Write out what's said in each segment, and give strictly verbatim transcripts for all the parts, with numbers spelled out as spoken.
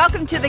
welcome to The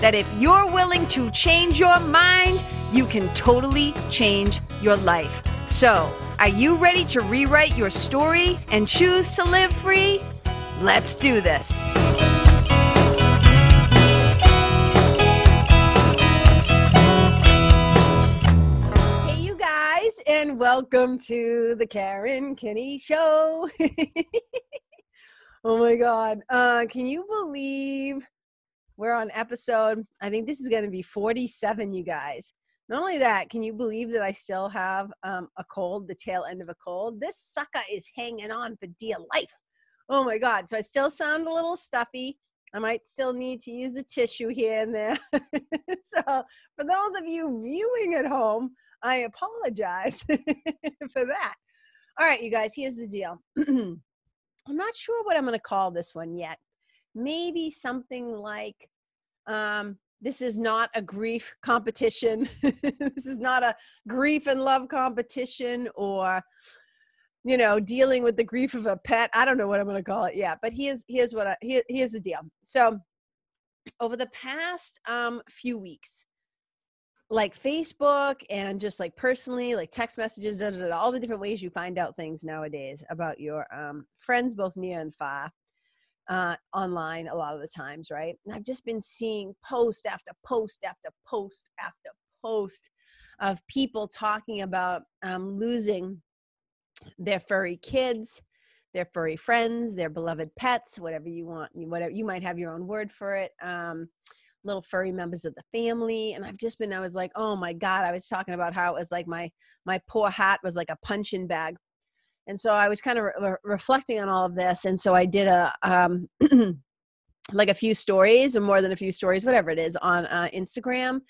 that if you're willing to change your mind, you can totally change your life. So, are you ready to rewrite your story and choose to live free? Let's do this. Hey, you guys, and welcome to The Karen Kenney Show. Oh my God. Uh, can you believe we're on episode, I think this is going to be forty-seven, you guys. Not only that, can you believe that I still have um, a cold, the tail end of a cold? This sucker is hanging on for dear life. Oh my God. So I still sound a little stuffy. I might still need to use a tissue here and there. So for those of you viewing at home, I apologize for that. All right, you guys, here's the deal. I'm not sure what I'm going to call this one yet. Maybe something like, um, this is not a grief competition. This is not a grief and love competition, or, you know, dealing with the grief of a pet. I don't know what I'm going to call it. Yeah, but here's here's what I, here, here's the deal. So over the past um, few weeks, like Facebook and just like personally, like text messages, da, da, da, all the different ways you find out things nowadays about your um, friends, both near and far, uh, online a lot of the times, right? And I've just been seeing post after post after post after post of people talking about um, losing their furry kids, their furry friends, their beloved pets, whatever you want, whatever you might have your own word for it. Um, little furry members of the family. And I've just been, I was like, oh my God, I was talking about how it was like my, my poor hat was like a punching bag. And so I was kind of re- reflecting on all of this. And so I did a, um, like a few stories or more than a few stories, whatever it is, on uh, Instagram.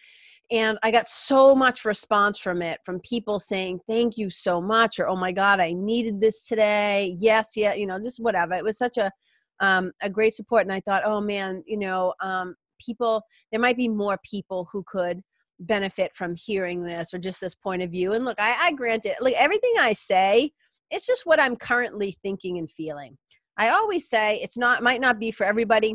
And I got so much response from it, from people saying, thank you so much. Or, oh my God, I needed this today. Yes. Yeah. You know, just whatever. It was such a, um, a great support. And I thought, oh man, you know, um, people, there might be more people who could benefit from hearing this or just this point of view. And look, I, I grant it, like everything I say, it's just what I'm currently thinking and feeling. I always say it's not, might not be for everybody.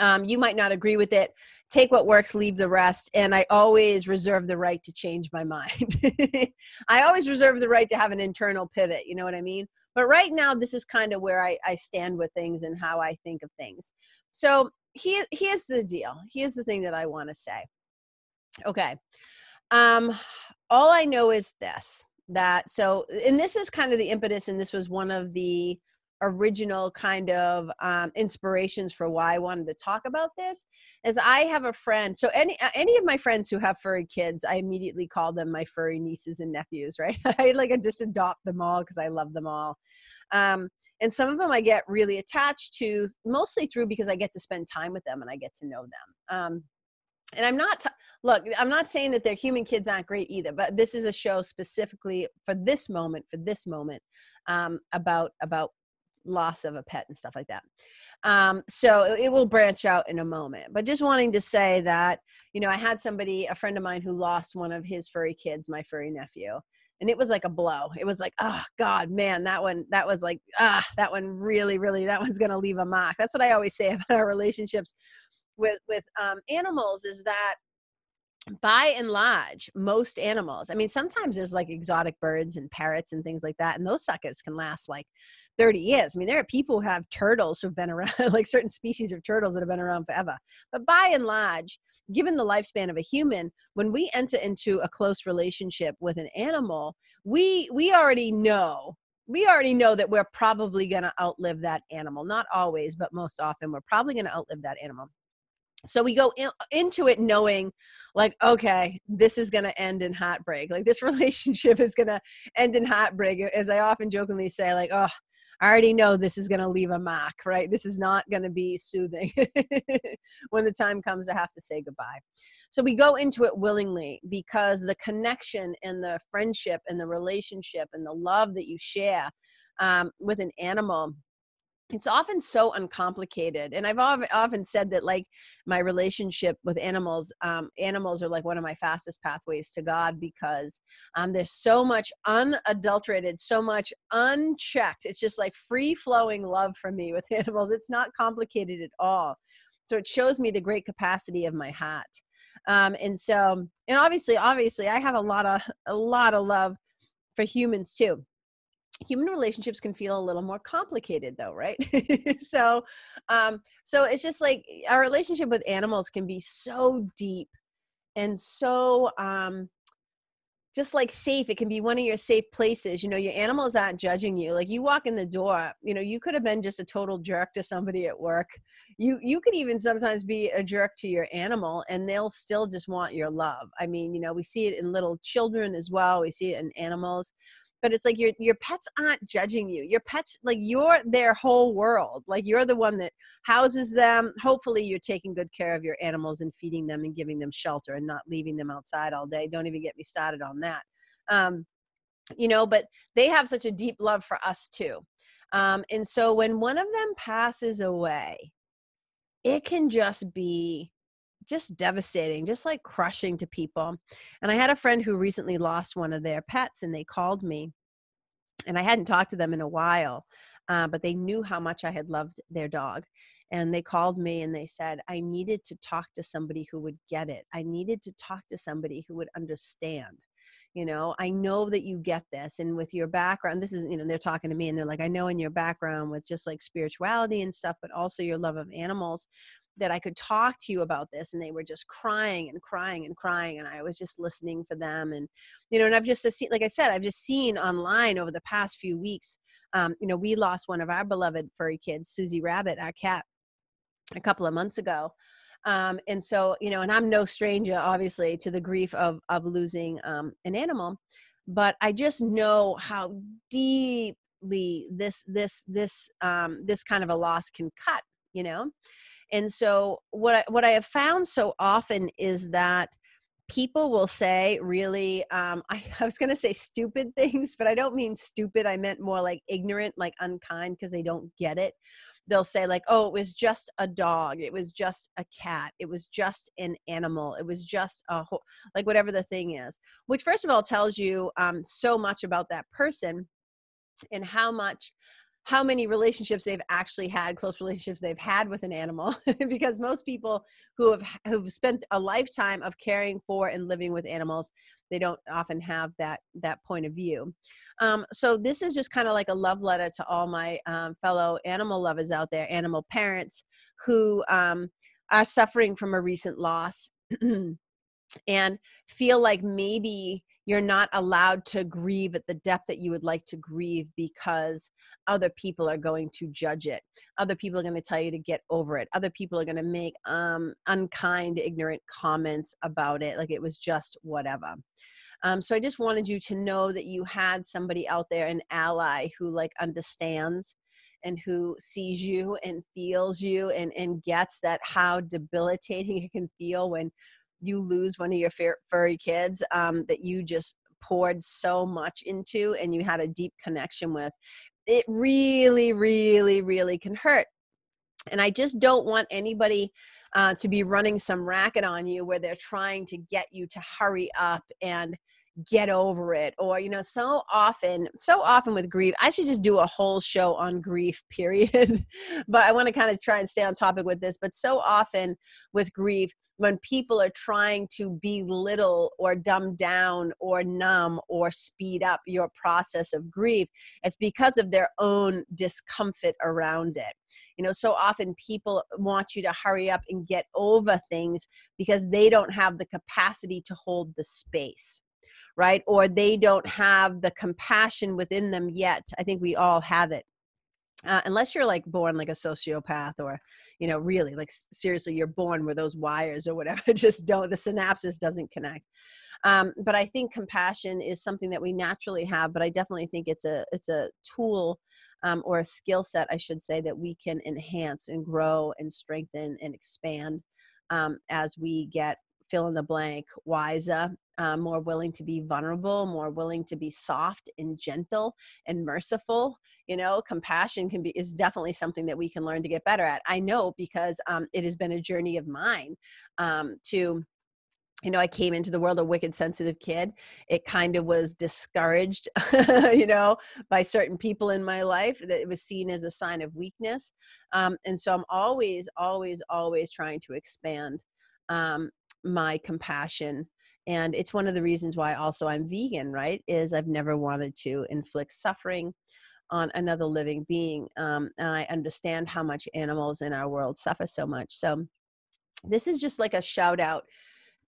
Um, you might not agree with it. Take what works, leave the rest. And I always reserve the right to change my mind. I always reserve the right to have an internal pivot. You know what I mean? But right now, this is kind of where I, I stand with things and how I think of things. So Here, here's the deal. Here's the thing that I want to say. Okay. Um, all I know is this, that, so, and this is kind of the impetus, and this was one of the original kind of um, inspirations for why I wanted to talk about this, is I have a friend. So any, any of my friends who have furry kids, I immediately call them my furry nieces and nephews, right? I like, I just adopt them all because I love them all. Um, And some of them I get really attached to, mostly through because I get to spend time with them and I get to know them. Um, and I'm not, t- look, I'm not saying that their human kids aren't great either, but this is a show specifically for this moment, for this moment, um, about about loss of a pet and stuff like that. Um, so it, it will branch out in a moment. But just wanting to say that, you know, I had somebody, a friend of mine who lost one of his furry kids, my furry nephew. And it was like a blow. It was like, oh God, man, that one, that was like, ah, that one really, really, that one's going to leave a mark. That's what I always say about our relationships with, with um, animals, is that by and large, most animals, I mean, sometimes there's like exotic birds and parrots and things like that. And those suckers can last like thirty years. I mean, there are people who have turtles who've been around, like certain species of turtles that have been around forever. But by and large, given the lifespan of a human, when we enter into a close relationship with an animal, we we already know, we already know that we're probably going to outlive that animal. Not always, but most often we're probably going to outlive that animal. So we go in, into it knowing like, okay, this is going to end in heartbreak. Like this relationship is going to end in heartbreak. As I often jokingly say, like, oh, I already know this is going to leave a mark, right? This is not going to be soothing when the time comes to have to say goodbye. So we go into it willingly, because the connection and the friendship and the relationship and the love that you share um, with an animal, it's often so uncomplicated. And I've often said that, like, my relationship with animals, um, animals are like one of my fastest pathways to God, because um, there's so much unadulterated, so much unchecked. It's just like free flowing love for me with animals. It's not complicated at all. So it shows me the great capacity of my heart. Um, and so, and obviously, obviously I have a lot of, a lot of love for humans too. Human relationships can feel a little more complicated though, right? so, um, so it's just like our relationship with animals can be so deep and so, um, just like safe. It can be one of your safe places. You know, your animals aren't judging you. Like, you walk in the door, you know, you could have been just a total jerk to somebody at work. You, you could even sometimes be a jerk to your animal and they'll still just want your love. I mean, you know, we see it in little children as well. We see it in animals. But it's like your, your pets aren't judging you. Your pets, like, you're their whole world. Like, you're the one that houses them. Hopefully you're taking good care of your animals and feeding them and giving them shelter and not leaving them outside all day. Don't even get me started on that. Um, you know, but they have such a deep love for us too. Um, and so when one of them passes away, it can just be just devastating, just like crushing to people. And I had a friend who recently lost one of their pets, and they called me, and I hadn't talked to them in a while, uh, but they knew how much I had loved their dog. And they called me and they said, I needed to talk to somebody who would get it. I needed to talk to somebody who would understand. You know, I know that you get this. And with your background, this is, you know, they're talking to me and they're like, I know in your background with just like spirituality and stuff, but also your love of animals, that I could talk to you about this. And they were just crying and crying and crying. And I was just listening for them. And, you know, and I've just seen, like I said, I've just seen online over the past few weeks, um, you know, we lost one of our beloved furry kids, Susie Rabbit, our cat, a couple of months ago. Um, and so, you know, and I'm no stranger, obviously, to the grief of, of losing um, an animal, but I just know how deeply this, this, this, um, this kind of a loss can cut, you know? And so what I, what I have found so often is that people will say really, um, I, I was going to say stupid things, but I don't mean stupid. I meant more like ignorant, like unkind, because they don't get it. They'll say like, oh, it was just a dog. It was just a cat. It was just an animal. It was just a whole, like whatever the thing is, which first of all tells you um, so much about that person and how much how many relationships they've actually had, close relationships they've had with an animal, because most people who have who've spent a lifetime of caring for and living with animals, they don't often have that, that point of view. Um, so this is just kind of like a love letter to all my um, fellow animal lovers out there, animal parents who um, are suffering from a recent loss and feel like maybe you're not allowed to grieve at the depth that you would like to grieve because other people are going to judge it. Other people are going to tell you to get over it. Other people are going to make um, unkind, ignorant comments about it, like it was just whatever. Um, so I just wanted you to know that you had somebody out there, an ally who like understands and who sees you and feels you and, and gets that how debilitating it can feel when you lose one of your furry kids um, that you just poured so much into and you had a deep connection with. It really, really, really can hurt. And I just don't want anybody uh, to be running some racket on you where they're trying to get you to hurry up and get over it. Or, you know, so often, so often with grief, I should just do a whole show on grief, period. But I want to kind of try and stay on topic with this. But so often with grief, when people are trying to belittle or dumb down or numb or speed up your process of grief, it's because of their own discomfort around it. You know, so often people want you to hurry up and get over things because they don't have the capacity to hold the space. Right? Or they don't have the compassion within them yet. I think we all have it. Uh, unless you're like born like a sociopath or, you know, really like seriously, you're born where those wires or whatever just don't, the synapses doesn't connect. Um, but I think compassion is something that we naturally have, but I definitely think it's a, it's a tool um, or a skill set, I should say, that we can enhance and grow and strengthen and expand um, as we get fill in the blank, wiser, uh, more willing to be vulnerable, more willing to be soft and gentle and merciful. You know, compassion can be, is definitely something that we can learn to get better at. I know because um, it has been a journey of mine um, to, you know, I came into the world a wicked sensitive kid. It kind of was discouraged, you know, by certain people in my life, that it was seen as a sign of weakness. Um, and so I'm always, always, always trying to expand um, my compassion. And it's one of the reasons why also I'm vegan, right? Is I've never wanted to inflict suffering on another living being. Um, and I understand how much animals in our world suffer so much. So this is just like a shout out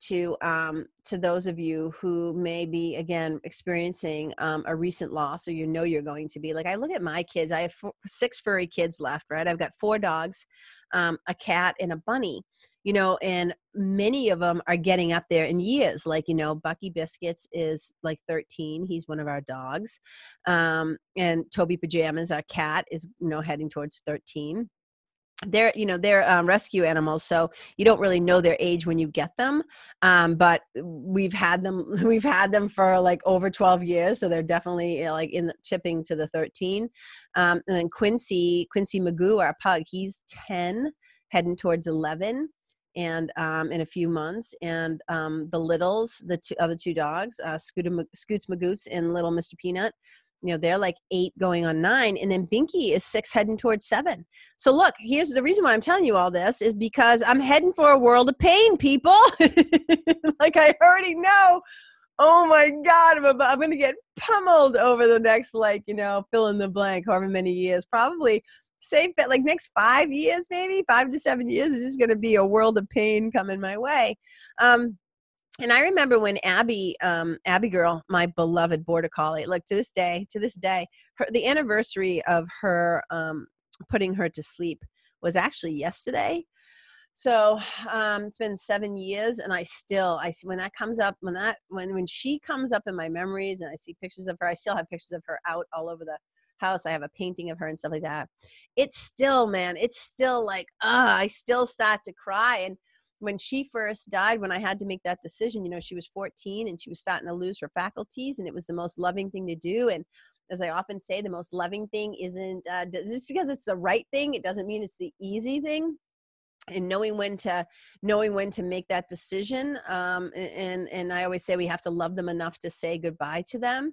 to, um, to those of you who may be, again, experiencing um, a recent loss, or you know you're going to be. Like, I look at my kids, I have four, six furry kids left, right? I've got four dogs, um, a cat, and a bunny, you know, and many of them are getting up there in years. Like, you know, Bucky Biscuits is like thirteen. He's one of our dogs. Um, and Toby Pajamas, our cat, is, you know, heading towards thirteen. They're, you know, they're um, rescue animals, so you don't really know their age when you get them. Um, but we've had them, we've had them for like over twelve years, so they're definitely, you know, like in the, tipping to the thirteen. Um, and then Quincy, Quincy Magoo, our pug, he's ten, heading towards eleven, and um, in a few months. And um, the littles, the two, other two dogs, uh, Scoots Magoots and Little Mister Peanut, you know, they're like eight going on nine. And then Binky is six heading towards seven. So look, here's the reason why I'm telling you all this, is because I'm heading for a world of pain, people. Like, I already know. Oh my God, I'm, about, I'm going to get pummeled over the next, like, you know, fill in the blank, however many years, probably safe bet, like next five years, maybe five to seven years is just going to be a world of pain coming my way. Um, And I remember when Abby, um, Abby girl, my beloved border collie, look, to this day, to this day, her, the anniversary of her um, putting her to sleep was actually yesterday. So um, it's been seven years, and I still, I when that comes up, when that, when when she comes up in my memories, and I see pictures of her, I still have pictures of her out all over the house. I have a painting of her and stuff like that. It's still, man, it's still like, ah, uh, I still start to cry. And when she first died, when I had to make that decision, you know, she was fourteen and she was starting to lose her faculties, and it was the most loving thing to do. And as I often say, the most loving thing isn't, uh, just because it's the right thing, it doesn't mean it's the easy thing. And knowing when to, knowing when to make that decision. Um, and, and I always say we have to love them enough to say goodbye to them,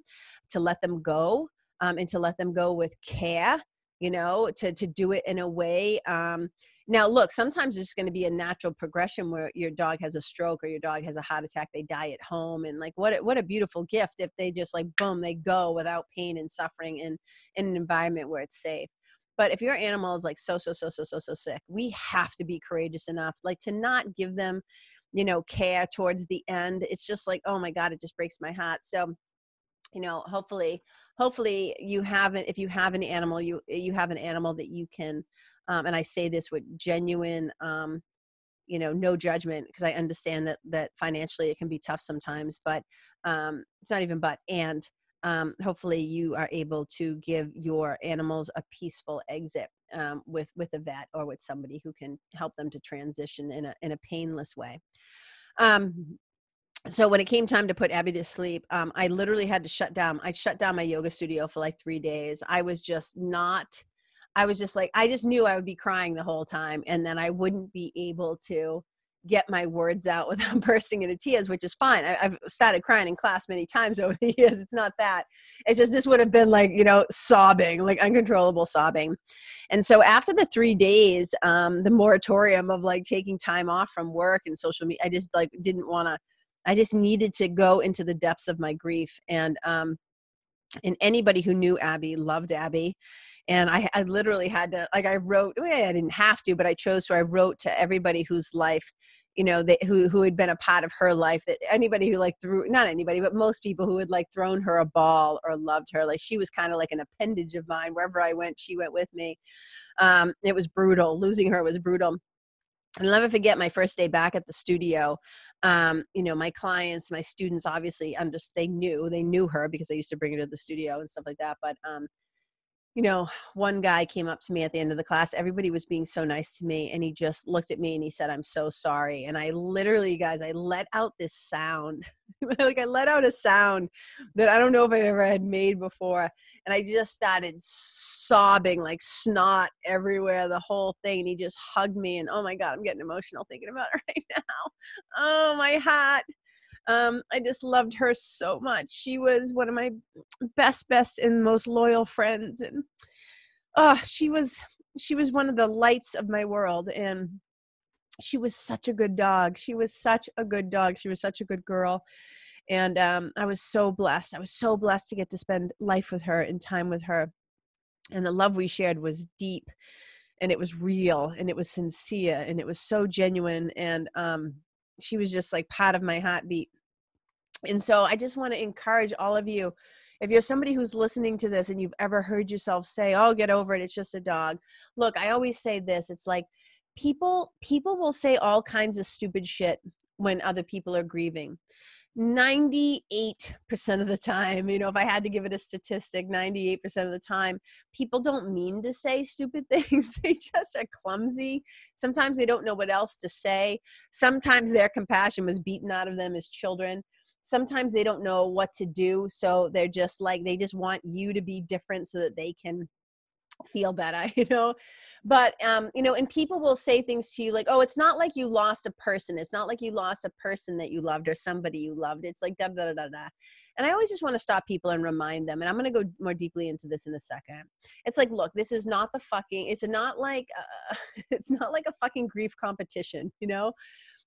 to let them go, um, and to let them go with care, you know, to, to do it in a way, um, now, look, sometimes it's going to be a natural progression where your dog has a stroke or your dog has a heart attack, they die at home. And like, what a, what a beautiful gift if they just like, boom, they go without pain and suffering in, in an environment where it's safe. But if your animal is like so, so, so, so, so, so sick, we have to be courageous enough, like to not give them, you know, care towards the end. It's just like, oh my God, it just breaks my heart. So, you know, hopefully, hopefully you haven't, if you have an animal, you, you have an animal that you can, Um, and I say this with genuine, um, you know, no judgment, because I understand that that financially it can be tough sometimes, but um, it's not even but, and um, hopefully you are able to give your animals a peaceful exit um, with, with a vet or with somebody who can help them to transition in a, in a painless way. Um, So when it came time to put Abby to sleep, um, I literally had to shut down. I shut down my yoga studio for like three days. I was just not... I was just like, I just knew I would be crying the whole time, and then I wouldn't be able to get my words out without bursting into tears, which is fine. I, I've started crying in class many times over the years. It's not that. It's just this would have been like, you know, sobbing, like uncontrollable sobbing. And so after the three days, um, the moratorium of like taking time off from work and social media, I just like didn't want to, I just needed to go into the depths of my grief. And, um, and anybody who knew Abby loved Abby. And I, I literally had to, like I wrote, I didn't have to, but I chose to, I wrote to everybody whose life, you know, they, who, who had been a part of her life, that anybody who like threw, not anybody, but most people who had like thrown her a ball or loved her. Like she was kind of like an appendage of mine. Wherever I went, she went with me. Um, it was brutal. Losing her was brutal. And I'll never forget my first day back at the studio. Um, you know, my clients, my students, obviously, under, they knew, they knew her because I used to bring her to the studio and stuff like that. But, um, you know, one guy came up to me at the end of the class. Everybody was being so nice to me. And he just looked at me and he said, "I'm so sorry." And I literally, guys, I let out this sound. Like I let out a sound that I don't know if I ever had made before. And I just started sobbing, like snot everywhere, the whole thing. And he just hugged me. And oh my God, I'm getting emotional thinking about it right now. Oh, my heart. Um, I just loved her so much. She was one of my best, best and most loyal friends. And uh, she was, she was one of the lights of my world. And she was such a good dog. She was such a good dog. She was such a good girl. And um, I was so blessed. I was so blessed to get to spend life with her and time with her. And the love we shared was deep, and it was real, and it was sincere, and it was so genuine. And um, she was just like part of my heartbeat. And so I just want to encourage all of you, if you're somebody who's listening to this and you've ever heard yourself say, "Oh, get over it, it's just a dog." Look, I always say this. It's like people, people will say all kinds of stupid shit when other people are grieving. ninety-eight percent of the time, you know, if I had to give it a statistic, ninety-eight percent of the time, people don't mean to say stupid things. They just are clumsy. Sometimes they don't know what else to say. Sometimes their compassion was beaten out of them as children. Sometimes they don't know what to do. So they're just like, they just want you to be different so that they can feel better, you know, but, um, you know, and people will say things to you like, "Oh, it's not like you lost a person. It's not like you lost a person that you loved or somebody you loved. It's like da, da, da, da, da." And I always just want to stop people and remind them. And I'm going to go more deeply into this in a second. It's like, look, this is not the fucking, it's not like, uh, it's not like a fucking grief competition, you know?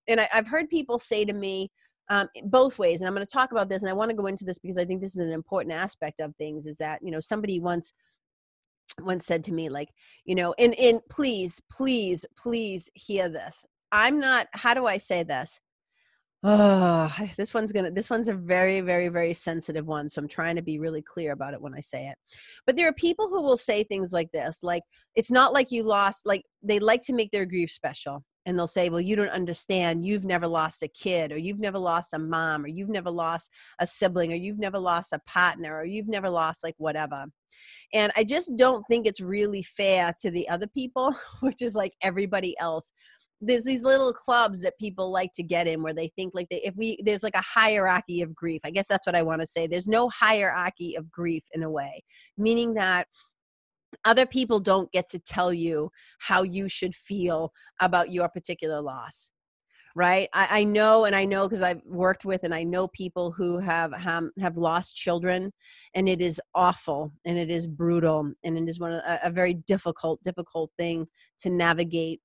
And I, I've heard people say to me, Um, both ways. And I'm going to talk about this, and I want to go into this because I think this is an important aspect of things, is that, you know, somebody once, once said to me, like, you know, and, and please, please, please hear this. I'm not, how do I say this? Oh, this one's going to, this one's a very, very, very sensitive one. So I'm trying to be really clear about it when I say it, but there are people who will say things like this, like, it's not like you lost, like they like to make their grief special. And they'll say, "Well, you don't understand. You've never lost a kid, or you've never lost a mom, or you've never lost a sibling, or you've never lost a partner, or you've never lost like whatever." And I just don't think it's really fair to the other people, which is like everybody else. There's these little clubs that people like to get in where they think like they, if we, there's like a hierarchy of grief. I guess that's what I want to say. There's no hierarchy of grief in a way, meaning that other people don't get to tell you how you should feel about your particular loss, right? I, I know, and I know because I've worked with, and I know people who have, um, have lost children, and it is awful, and it is brutal, and it is one of a, a very difficult, difficult thing to navigate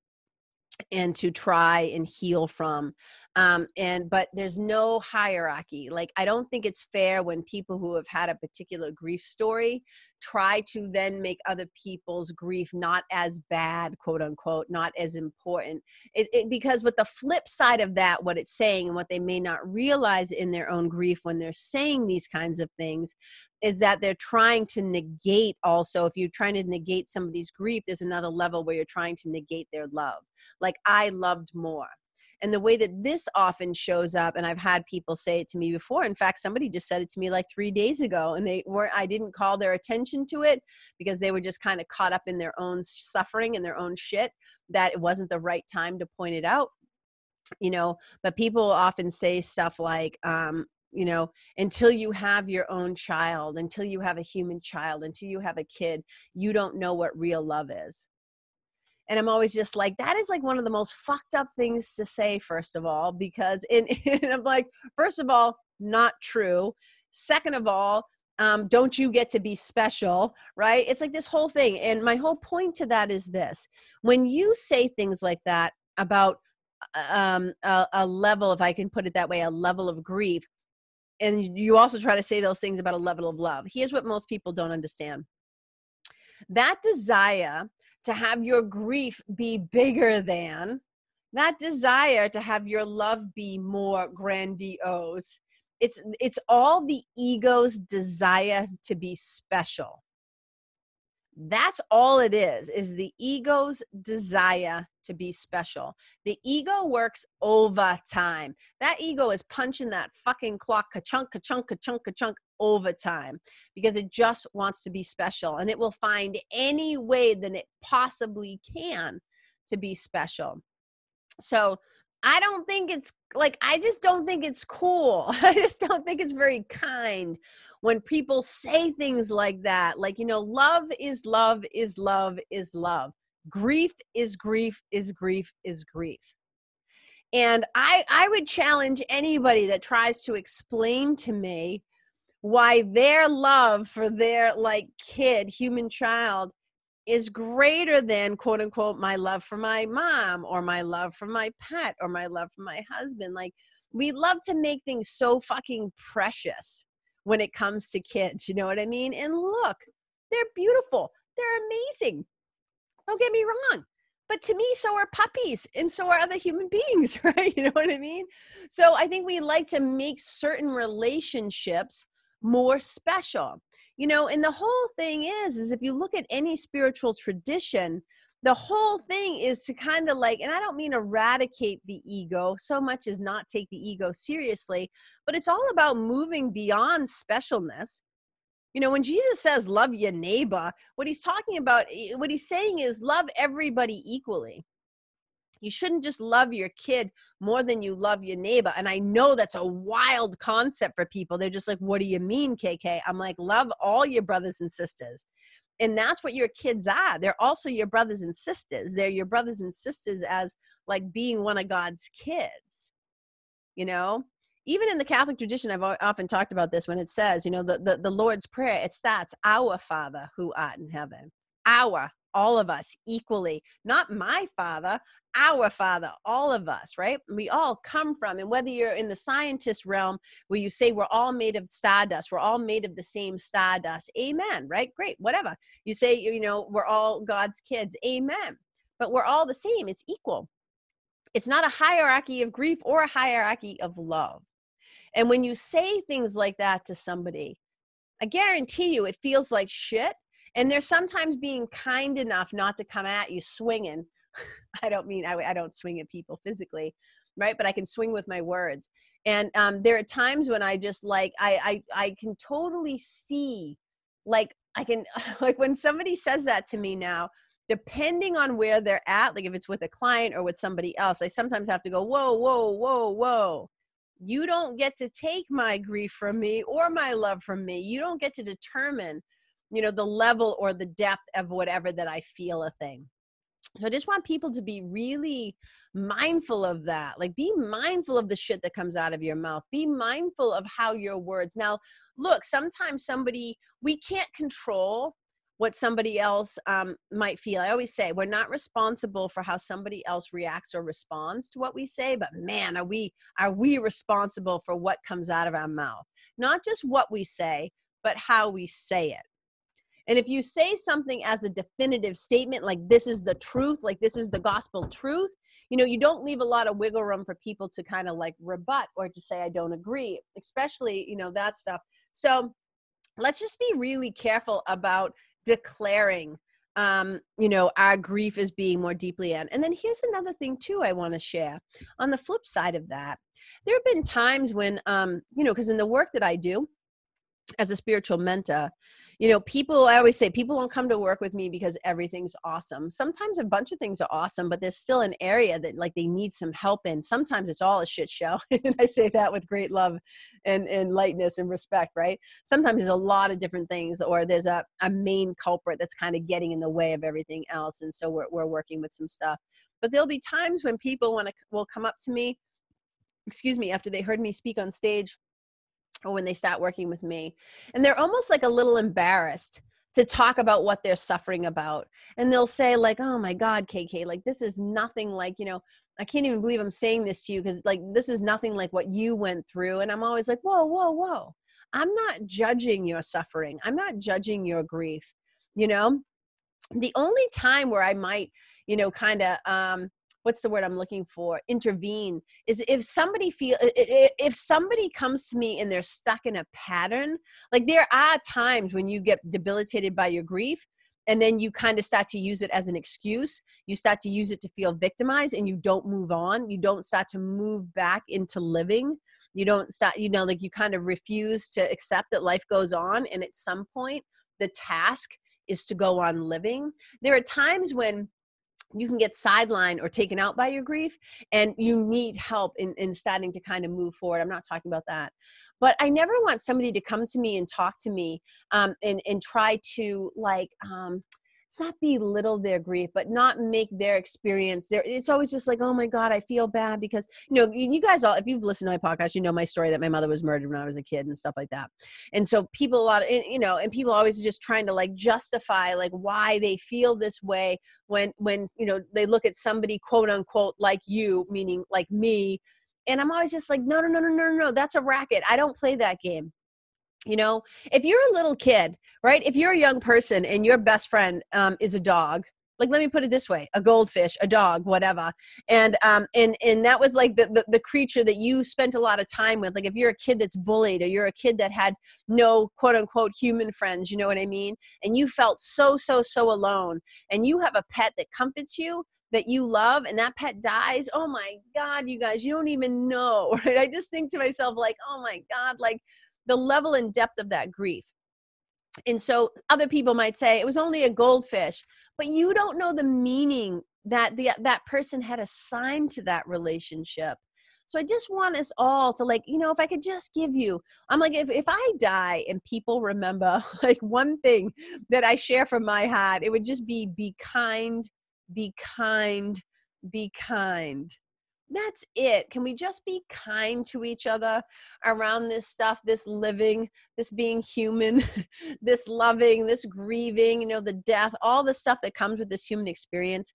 and to try and heal from. Um, and, but there's no hierarchy. Like, I don't think it's fair when people who have had a particular grief story try to then make other people's grief not as bad, quote unquote, not as important. It, it, because with the flip side of that, what it's saying and what they may not realize in their own grief when they're saying these kinds of things is that they're trying to negate also, if you're trying to negate somebody's grief, there's another level where you're trying to negate their love. Like, I loved more. And the way that this often shows up, and I've had people say it to me before. In fact, somebody just said it to me like three days ago, and they weren't, I didn't call their attention to it because they were just kind of caught up in their own suffering and their own shit, that it wasn't the right time to point it out, you know, but people often say stuff like, um, you know, until you have your own child, until you have a human child, until you have a kid, you don't know what real love is. And I'm always just like, that is like one of the most fucked up things to say, first of all, because in, and I'm like, first of all, not true. Second of all, um, don't you get to be special, right? It's like this whole thing. And my whole point to that is this. When you say things like that about um, a, a level, if I can put it that way, a level of grief, and you also try to say those things about a level of love, here's what most people don't understand. That desire to have your grief be bigger than, that desire to have your love be more grandiose, it's, it's all the ego's desire to be special. That's all it is, is the ego's desire to be special. The ego works overtime. That ego is punching that fucking clock, ka-chunk, ka-chunk, ka-chunk, ka-chunk, overtime, because it just wants to be special, and it will find any way that it possibly can to be special. So I don't think it's like, I just don't think it's cool. I just don't think it's very kind when people say things like that. Like, you know, love is love is love is love. Grief is grief is grief is grief. And I, I would challenge anybody that tries to explain to me why their love for their like kid, human child, is greater than, quote unquote, my love for my mom or my love for my pet or my love for my husband. Like, we love to make things so fucking precious when it comes to kids. You know what I mean? And look, they're beautiful. They're amazing. Don't get me wrong. But to me, so are puppies and so are other human beings, right? You know what I mean? So I think we like to make certain relationships more special. You know, and the whole thing is, is if you look at any spiritual tradition, the whole thing is to kind of like, and I don't mean eradicate the ego so much as not take the ego seriously, but it's all about moving beyond specialness. You know, when Jesus says, love your neighbor, what he's talking about, what he's saying is love everybody equally. You shouldn't just love your kid more than you love your neighbor. And I know that's a wild concept for people. They're just like, what do you mean, K K? I'm like, love all your brothers and sisters. And that's what your kids are. They're also your brothers and sisters. They're your brothers and sisters as like being one of God's kids, you know? Even in the Catholic tradition, I've often talked about this when it says, you know, the, the, the Lord's Prayer, it starts, our Father who art in heaven, our all of us equally, not my father, our father, all of us, right? We all come from, and whether you're in the scientist realm where you say we're all made of stardust, we're all made of the same stardust, amen, right? Great, whatever. You say, you know, we're all God's kids, amen. But we're all the same, it's equal. It's not a hierarchy of grief or a hierarchy of love. And when you say things like that to somebody, I guarantee you it feels like shit. And they're sometimes being kind enough not to come at you swinging. I don't mean, I, I don't swing at people physically, right? But I can swing with my words. And um, there are times when I just like, I, I, I can totally see, like I can, like when somebody says that to me now, depending on where they're at, like if it's with a client or with somebody else, I sometimes have to go, whoa, whoa, whoa, whoa. You don't get to take my grief from me or my love from me. You don't get to determine, you know, the level or the depth of whatever that I feel a thing. So I just want people to be really mindful of that. Like, be mindful of the shit that comes out of your mouth. Be mindful of how your words. Now, look, sometimes somebody, we can't control what somebody else um, might feel. I always say we're not responsible for how somebody else reacts or responds to what we say, but man, are we, are we responsible for what comes out of our mouth? Not just what we say, but how we say it. And if you say something as a definitive statement, like this is the truth, like this is the gospel truth, you know, you don't leave a lot of wiggle room for people to kind of like rebut or to say, I don't agree, especially, you know, that stuff. So let's just be really careful about declaring, um, you know, our grief as being more deeply in. And then here's another thing too, I want to share on the flip side of that. There have been times when, um, you know, cause in the work that I do as a spiritual mentor, you know, people, I always say people won't come to work with me because everything's awesome. Sometimes a bunch of things are awesome, but there's still an area that like they need some help in. Sometimes it's all a shit show. And I say that with great love and, and lightness and respect, right? Sometimes there's a lot of different things, or there's a, a main culprit that's kind of getting in the way of everything else. And so we're, we're working with some stuff, but there'll be times when people want to, will come up to me, excuse me, after they heard me speak on stage, or when they start working with me, and they're almost like a little embarrassed to talk about what they're suffering about. And they'll say like, oh my God, K K, like this is nothing like, you know, I can't even believe I'm saying this to you because like, this is nothing like what you went through. And I'm always like, whoa, whoa, whoa. I'm not judging your suffering. I'm not judging your grief. You know, the only time where I might, you know, kind of, um, what's the word I'm looking for? Intervene is if somebody feel, if somebody comes to me and they're stuck in a pattern, like there are times when you get debilitated by your grief And then you kind of start to use it as an excuse. You start to use it to feel victimized, and you don't move on. You don't start to move back into living. You don't start, you know, like you kind of refuse to accept that life goes on. And at some point, the task is to go on living. There are times when you can get sidelined or taken out by your grief, and you need help in, in starting to kind of move forward. I'm not talking about that. But I never want somebody to come to me and talk to me um, and, and try to like, um, it's not belittle their grief, but not make their experience there. It's always just like, oh my God, I feel bad because, you know, you guys all, if you've listened to my podcast, you know my story that my mother was murdered when I was a kid and stuff like that. And so people, a lot of, you know, and people always just trying to like justify like why they feel this way when, when, you know, they look at somebody quote unquote, like you, meaning like me. And I'm always just like, no, no, no, no, no, no, no. That's a racket. I don't play that game. You know, if you're a little kid, right? If you're a young person and your best friend um, is a dog, like, let me put it this way, a goldfish, a dog, whatever. And, um, and, and that was like the, the, the creature that you spent a lot of time with. Like if you're a kid that's bullied, or you're a kid that had no quote unquote human friends, you know what I mean? And you felt so, so, so alone, and you have a pet that comforts you, that you love, and that pet dies. Oh my God, you guys, you don't even know, right? I just think to myself like, oh my God, like, the level and depth of that grief. And so other people might say it was only a goldfish, but you don't know the meaning that the, that person had assigned to that relationship. So I just want us all to like, you know, if I could just give you, I'm like, if, if I die and people remember like one thing that I share from my heart, it would just be, be kind, be kind, be kind. That's it. Can we just be kind to each other around this stuff, this living, this being human, this loving, this grieving, you know, the death, all the stuff that comes with this human experience.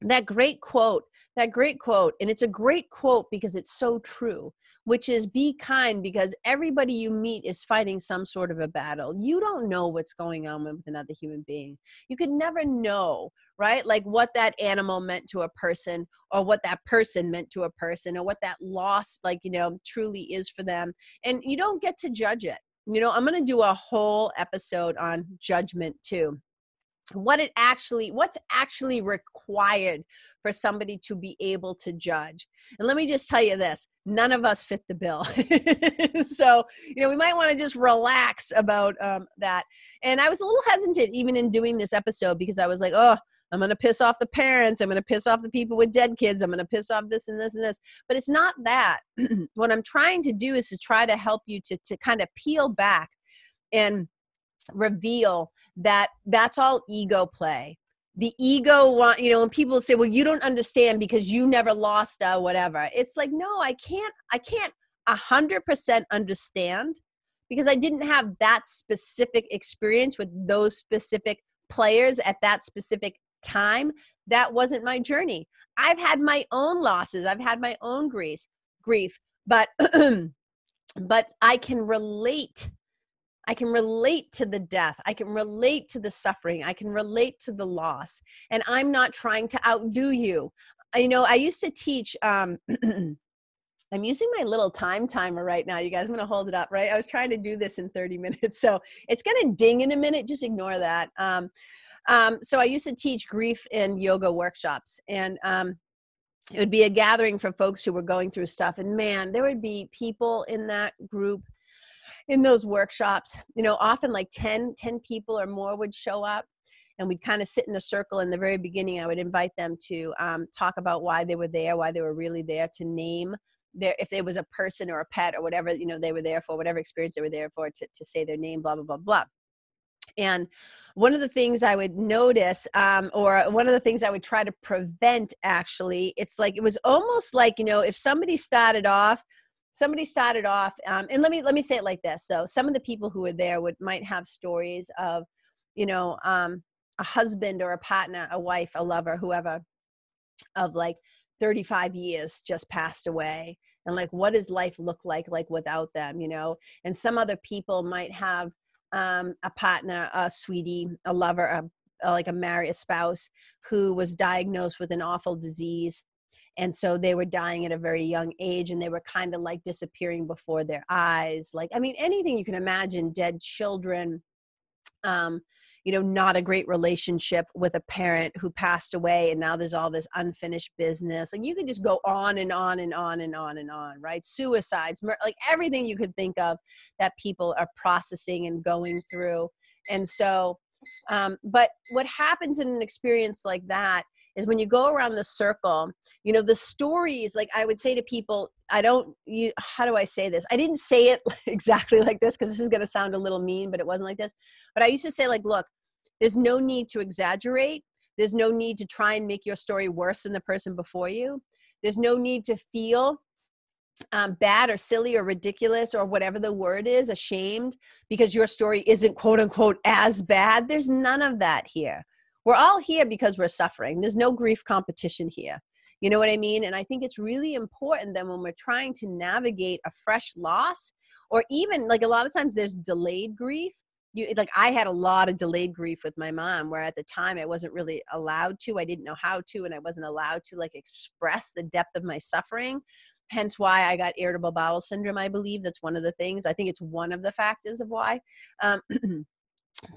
That great quote, that great quote, and it's a great quote because it's so true, which is be kind, because everybody you meet is fighting some sort of a battle. You don't know what's going on with another human being. You could never know, right? Like what that animal meant to a person, or what that person meant to a person, or what that loss, like, you know, truly is for them. And you don't get to judge it. You know, I'm going to do a whole episode on judgment too. What it actually, what's actually required for somebody to be able to judge. And let me just tell you this, none of us fit the bill. So, you know, we might want to just relax about um, that. And I was a little hesitant even in doing this episode because I was like, oh, I'm going to piss off the parents. I'm going to piss off the people with dead kids. I'm going to piss off this and this and this, but it's not that. What I'm trying to do is to try to help you to, to kind of peel back and reveal that that's all ego play. The ego want, you know, when people say, well, you don't understand because you never lost uh, whatever. It's like, no, I can't, I can't a hundred percent understand because I didn't have that specific experience with those specific players at that specific time. That wasn't my journey. I've had my own losses. I've had my own grief, grief, but, but I can relate I can relate to the death. I can relate to the suffering. I can relate to the loss. And I'm not trying to outdo you. You know, I used to teach, um, I'm using my little time timer right now. You guys, I'm going to hold it up, right? I was trying to do this in thirty minutes. So it's going to ding in a minute. Just ignore that. Um, um, so I used to teach grief and yoga workshops. And um, it would be a gathering for folks who were going through stuff. And man, there would be people in that group in those workshops, you know, often like ten, ten people or more would show up, and we'd kind of sit in a circle. In the very beginning, I would invite them to um, talk about why they were there, why they were really there, to name their, if there was a person or a pet or whatever, you know, they were there for, whatever experience they were there for, to, to say their name, blah, blah, blah, blah. And one of the things I would notice, um, or one of the things I would try to prevent actually, it's like, it was almost like, you know, if somebody started off, Somebody started off, um, and let me let me say it like this. So some of the people who were there would might have stories of, you know, um, a husband or a partner, a wife, a lover, whoever, of like thirty-five years just passed away, and like what does life look like like without them, you know? And some other people might have um, a partner, a sweetie, a lover, a, a, like a married a spouse who was diagnosed with an awful disease. And so they were dying at a very young age, and they were kind of like disappearing before their eyes. Like, I mean, anything you can imagine, dead children, um, you know, not a great relationship with a parent who passed away, and now there's all this unfinished business. Like, you can just go on and on and on and on and on, right? Suicides, mur- like everything you could think of that people are processing and going through. And so, um, but what happens in an experience like that is when you go around the circle, you know, the stories, like I would say to people, I don't, you, how do I say this? I didn't say it exactly like this because this is going to sound a little mean, but it wasn't like this. But I used to say, like, look, there's no need to exaggerate. There's no need to try and make your story worse than the person before you. There's no need to feel um, bad or silly or ridiculous or whatever the word is, ashamed, because your story isn't quote unquote as bad. There's none of that here. We're all here because we're suffering. There's no grief competition here. You know what I mean? And I think it's really important that when we're trying to navigate a fresh loss, or even like a lot of times there's delayed grief. You, like I had a lot of delayed grief with my mom, where at the time I wasn't really allowed to. I didn't know how to, and I wasn't allowed to like express the depth of my suffering. Hence why I got irritable bowel syndrome, I believe. That's one of the things. I think it's one of the factors of why. Um,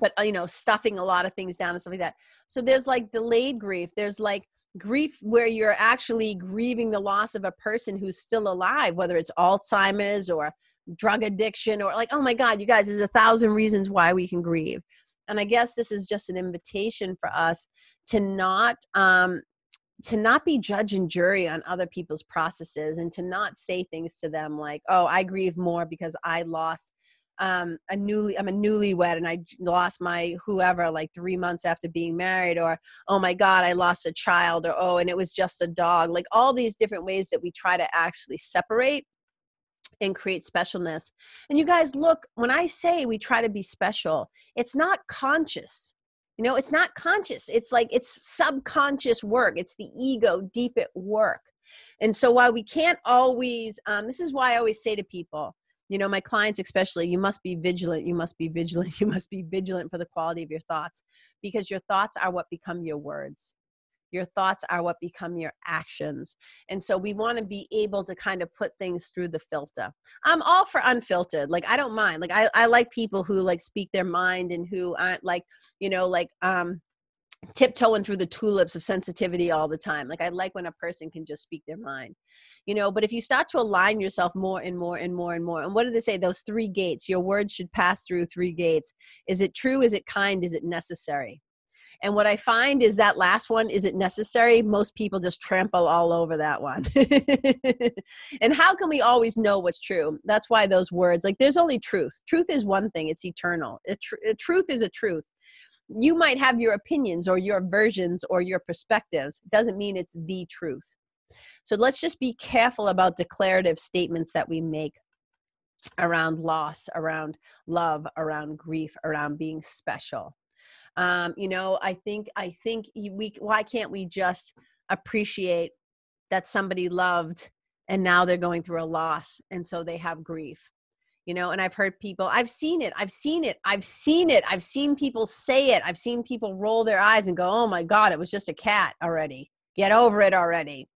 but, you know, stuffing a lot of things down and stuff like that. So there's like delayed grief. There's like grief where you're actually grieving the loss of a person who's still alive, whether it's Alzheimer's or drug addiction or like, oh my God, you guys, there's a thousand reasons why we can grieve. And I guess this is just an invitation for us to not, um, to not be judge and jury on other people's processes, and to not say things to them like, oh, I grieve more because I lost um, a newly, I'm a newlywed and I lost my whoever like three months after being married, or, oh my God, I lost a child, or, oh, and it was just a dog. Like all these different ways that we try to actually separate and create specialness. And you guys, look, when I say we try to be special, it's not conscious. You know, it's not conscious. It's like, it's subconscious work. It's the ego deep at work. And so while we can't always, um, this is why I always say to people, you know, my clients especially, you must be vigilant, you must be vigilant, you must be vigilant for the quality of your thoughts, because your thoughts are what become your words. Your thoughts are what become your actions. And so we want to be able to kind of put things through the filter. I'm all for unfiltered. Like, I don't mind. Like, I, I like people who like speak their mind and who aren't like, you know, like um, tiptoeing through the tulips of sensitivity all the time. Like, I like when a person can just speak their mind, you know, but if you start to align yourself more and more and more and more, and what did they say? Those three gates, your words should pass through three gates. Is it true? Is it kind? Is it necessary? And what I find is that last one, is it necessary? Most people just trample all over that one. And how can we always know what's true? That's why those words, like there's only truth. Truth is one thing. It's eternal. A tr- a truth is a truth. You might have your opinions or your versions or your perspectives. It doesn't mean it's the truth. So let's just be careful about declarative statements that we make around loss, around love, around grief, around being special. Um, you know, I think, I think we, why can't we just appreciate that somebody loved and now they're going through a loss, and so they have grief, you know? And I've heard people, I've seen it, I've seen it, I've seen it, I've seen people say it, I've seen people roll their eyes and go, oh my God, it was just a cat already. Get over it already.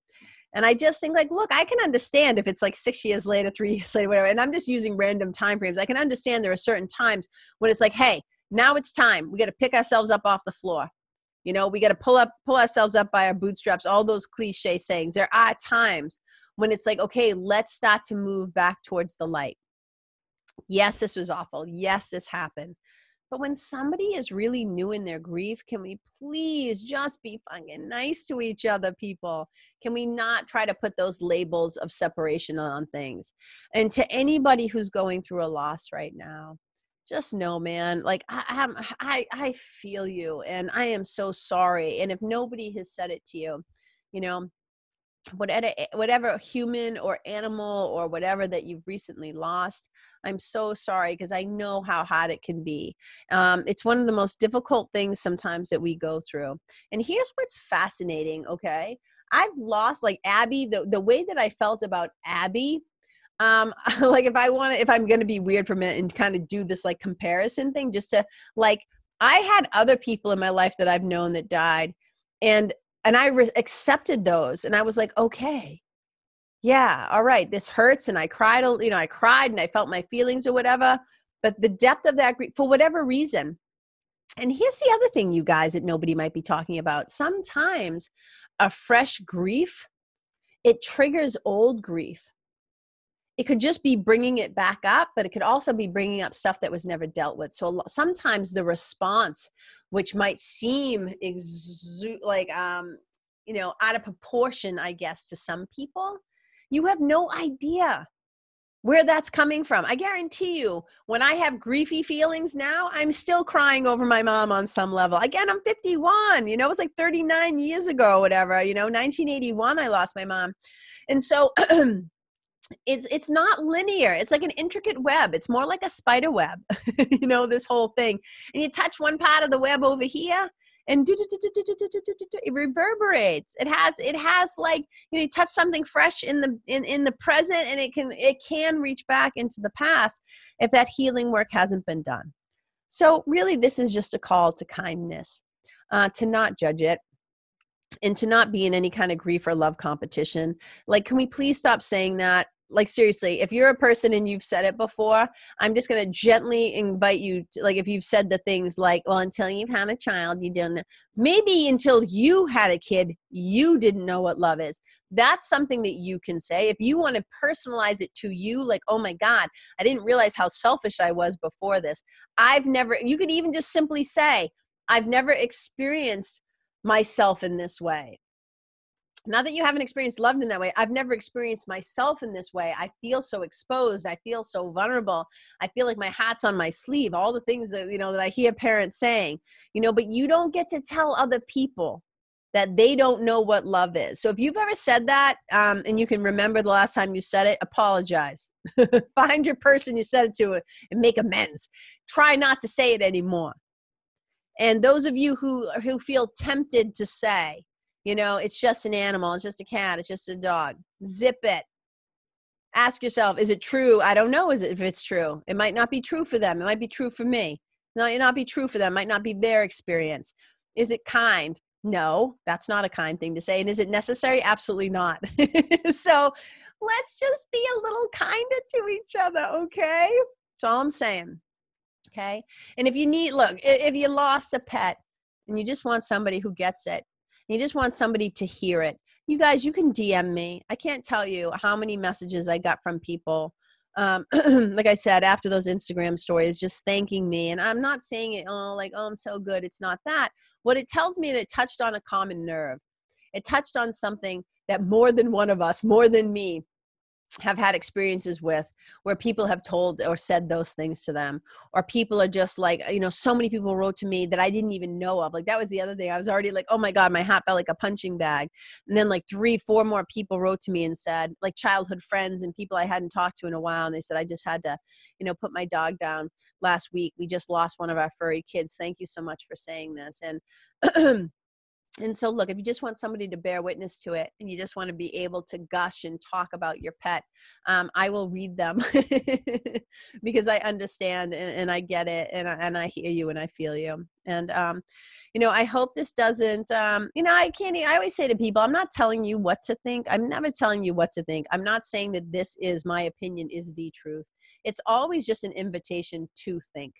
And I just think like, look, I can understand if it's like six years later, three years later, whatever. And I'm just using random time frames. I can understand there are certain times when it's like, hey, now it's time. We got to pick ourselves up off the floor. You know, we got to pull up, pull ourselves up by our bootstraps, all those cliche sayings. There are times when it's like, okay, let's start to move back towards the light. Yes, this was awful. Yes, this happened. But when somebody is really new in their grief, can we please just be fucking nice to each other, people? Can we not try to put those labels of separation on things? And to anybody who's going through a loss right now, just know, man, like I, I'm, I I feel you, and I am so sorry. And if nobody has said it to you, you know, whatever, whatever human or animal or whatever that you've recently lost, I'm so sorry, because I know how hard it can be. Um, it's one of the most difficult things sometimes that we go through. And here's what's fascinating, okay? I've lost, like Abby, the, the way that I felt about Abby, Um, like if I want to, if I'm going to be weird for a minute and kind of do this like comparison thing, just to like, I had other people in my life that I've known that died, and, and I re- accepted those. And I was like, okay, yeah, all right, this hurts. And I cried, you know, I cried and I felt my feelings or whatever, but the depth of that grief, for whatever reason, And here's the other thing, you guys, that nobody might be talking about. Sometimes a fresh grief, it triggers old grief. It could just be bringing it back up, but it could also be bringing up stuff that was never dealt with. So sometimes the response, which might seem exu- like, um, you know, out of proportion, I guess, to some people, you have no idea where that's coming from. I guarantee you, when I have griefy feelings now, I'm still crying over my mom on some level. Again, I'm fifty-one, you know, it was like thirty-nine years ago or whatever, you know, nineteen eighty-one, I lost my mom. And so it's, it's not linear. It's like an intricate web. It's more like a spider web, you know, this whole thing. And you touch one part of the web over here, and do, do, do, do, do, do, do, do, it reverberates. It has, it has like, you know, you touch something fresh in the, in, in the present, and it can, it can reach back into the past if that healing work hasn't been done. So really, this is just a call to kindness, uh, to not judge it, and to not be in any kind of grief or love competition. Like, can we please stop saying that? Like, seriously, if you're a person and you've said it before, I'm just going to gently invite you to, like, if you've said the things like, well, until you've had a child, you don't know. Maybe until you had a kid, you didn't know what love is. That's something that you can say. If you want to personalize it to you, like, oh my God, I didn't realize how selfish I was before this. I've never, you could even just simply say, I've never experienced myself in this way. Not that you haven't experienced love in that way. I've never experienced myself in this way. I feel so exposed. I feel so vulnerable. I feel like my hat's on my sleeve. All the things that, you know, that I hear parents saying, you know, but you don't get to tell other people that they don't know what love is. So if you've ever said that, um, and you can remember the last time you said it, apologize. Find your person you said it to and make amends. Try not to say it anymore. And those of you who, who feel tempted to say, you know, it's just an animal, it's just a cat, it's just a dog, zip it. Ask yourself, is it true? I don't know is it, if it's true. It might not be true for them. It might be true for me. It might not be true for them. It might not be their experience. Is it kind? No, that's not a kind thing to say. And is it necessary? Absolutely not. So let's just be a little kinder to each other, okay? That's all I'm saying, okay? And if you need, look, if you lost a pet and you just want somebody who gets it, you just want somebody to hear it. You guys, you can D M me. I can't tell you how many messages I got from people, um, like I said, after those Instagram stories, just thanking me. And I'm not saying it, oh, like, oh, I'm so good. It's not that. What it tells me, that it touched on a common nerve. It touched on something that more than one of us, more than me, have had experiences with, where people have told or said those things to them, or people are just like, you know, so many people wrote to me that I didn't even know of. Like, that was the other thing. I was already like, oh my God, my hat felt like a punching bag. And then like three, four more people wrote to me and said, like, childhood friends and people I hadn't talked to in a while. And they said, I just had to, you know, put my dog down last week. We just lost one of our furry kids. Thank you so much for saying this. And And so look, if you just want somebody to bear witness to it, and you just want to be able to gush and talk about your pet, um, I will read them because I understand and, and I get it, and I, and I hear you and I feel you. And, um, you know, I hope this doesn't, um, you know, I can't, I always say to people, I'm not telling you what to think. I'm never telling you what to think. I'm not saying that this is my opinion is the truth. It's always just an invitation to think,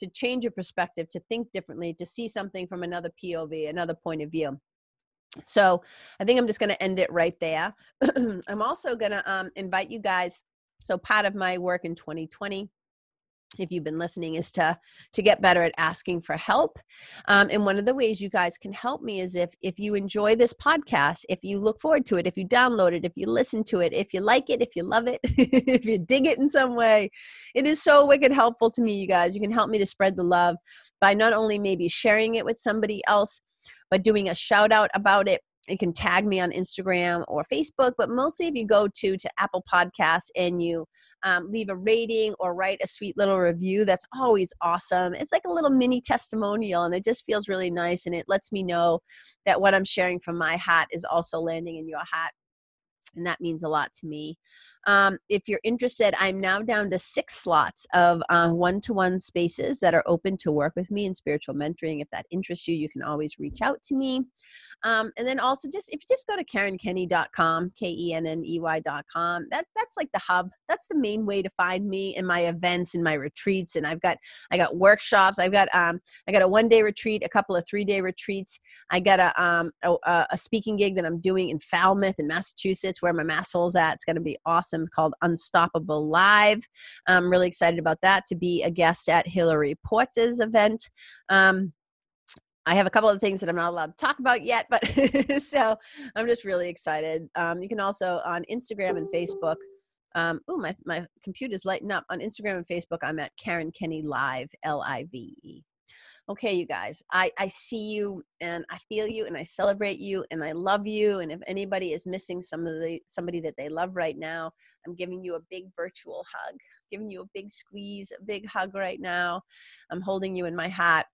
to change your perspective, to think differently, to see something from another P O V, another point of view. So I think I'm just going to end it right there. I'm also going to um, invite you guys. So part of my work in twenty twenty, if you've been listening, is to, to get better at asking for help. Um, and one of the ways you guys can help me is if, if you enjoy this podcast, if you look forward to it, if you download it, if you listen to it, if you like it, if you love it, if you dig it in some way, it is so wicked helpful to me, you guys. You can help me to spread the love by not only maybe sharing it with somebody else, but doing a shout out about it. You can tag me on Instagram or Facebook, but mostly if you go to, to Apple Podcasts and you um, leave a rating or write a sweet little review, that's always awesome. It's like a little mini testimonial, and it just feels really nice, and it lets me know that what I'm sharing from my heart is also landing in your heart. and that means a lot to me. Um, if you're interested, I'm now down to six slots of uh, one-to-one spaces that are open to work with me in spiritual mentoring. If that interests you, you can always reach out to me. Um, and then also just, if you just go to Karen Kenney dot com, K E N N E Y dot com, that, that's like the hub. That's the main way to find me and my events and my retreats. And I've got, I got workshops. I've got, um, I got a one-day retreat, a couple of three-day retreats. I got a, um, a, a speaking gig that I'm doing in Falmouth in Massachusetts, where my mass hole's at. It's going to be awesome. It's called Unstoppable Live. I'm really excited about that, to be a guest at Hillary Porter's event. Um, I have a couple of things that I'm not allowed to talk about yet, but so I'm just really excited. Um, you can also on Instagram and Facebook. Um, oh, my, my computer's lighting up. On Instagram and Facebook, I'm at Karen Kenney Live, L I V E. Okay, you guys, I, I see you and I feel you and I celebrate you and I love you. And if anybody is missing some of the, somebody that they love right now, I'm giving you a big virtual hug, giving you a big squeeze, a big hug right now. I'm holding you in my heart.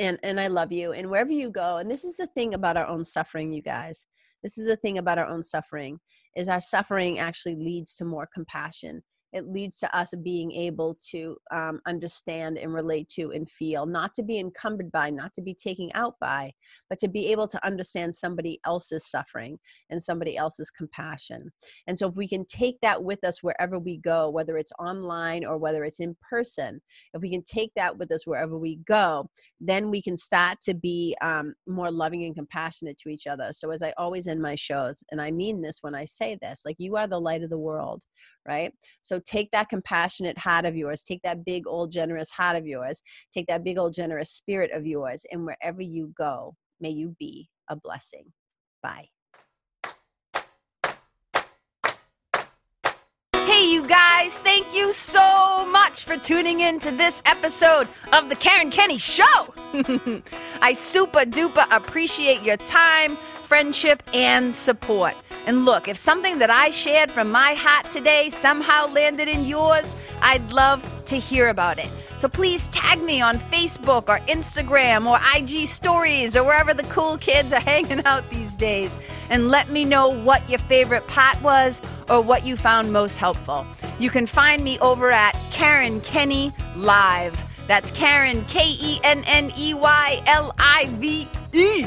And, and I love you. And wherever you go, and this is the thing about our own suffering, you guys. This is the thing about our own suffering, is our suffering actually leads to more compassion. It leads to us being able to um, understand and relate to and feel, not to be encumbered by, not to be taken out by, but to be able to understand somebody else's suffering and somebody else's compassion. And so if we can take that with us wherever we go, whether it's online or whether it's in person, if we can take that with us wherever we go, then we can start to be um, more loving and compassionate to each other. So as I always end my shows, and I mean this when I say this, like, you are the light of the world, right? So take that compassionate heart of yours, take that big old generous heart of yours, take that big old generous spirit of yours, and wherever you go, may you be a blessing. Bye. Hey, you guys, thank you so much for tuning in to this episode of The Karen Kenney Show. I super duper appreciate your time, friendship, and support. And look, if something that I shared from my heart today somehow landed in yours, I'd love to hear about it. So please tag me on Facebook or Instagram or I G stories or wherever the cool kids are hanging out these days, and let me know what your favorite part was or what you found most helpful. You can find me over at Karen Kenney Live. That's Karen, K E N N E Y L I V E.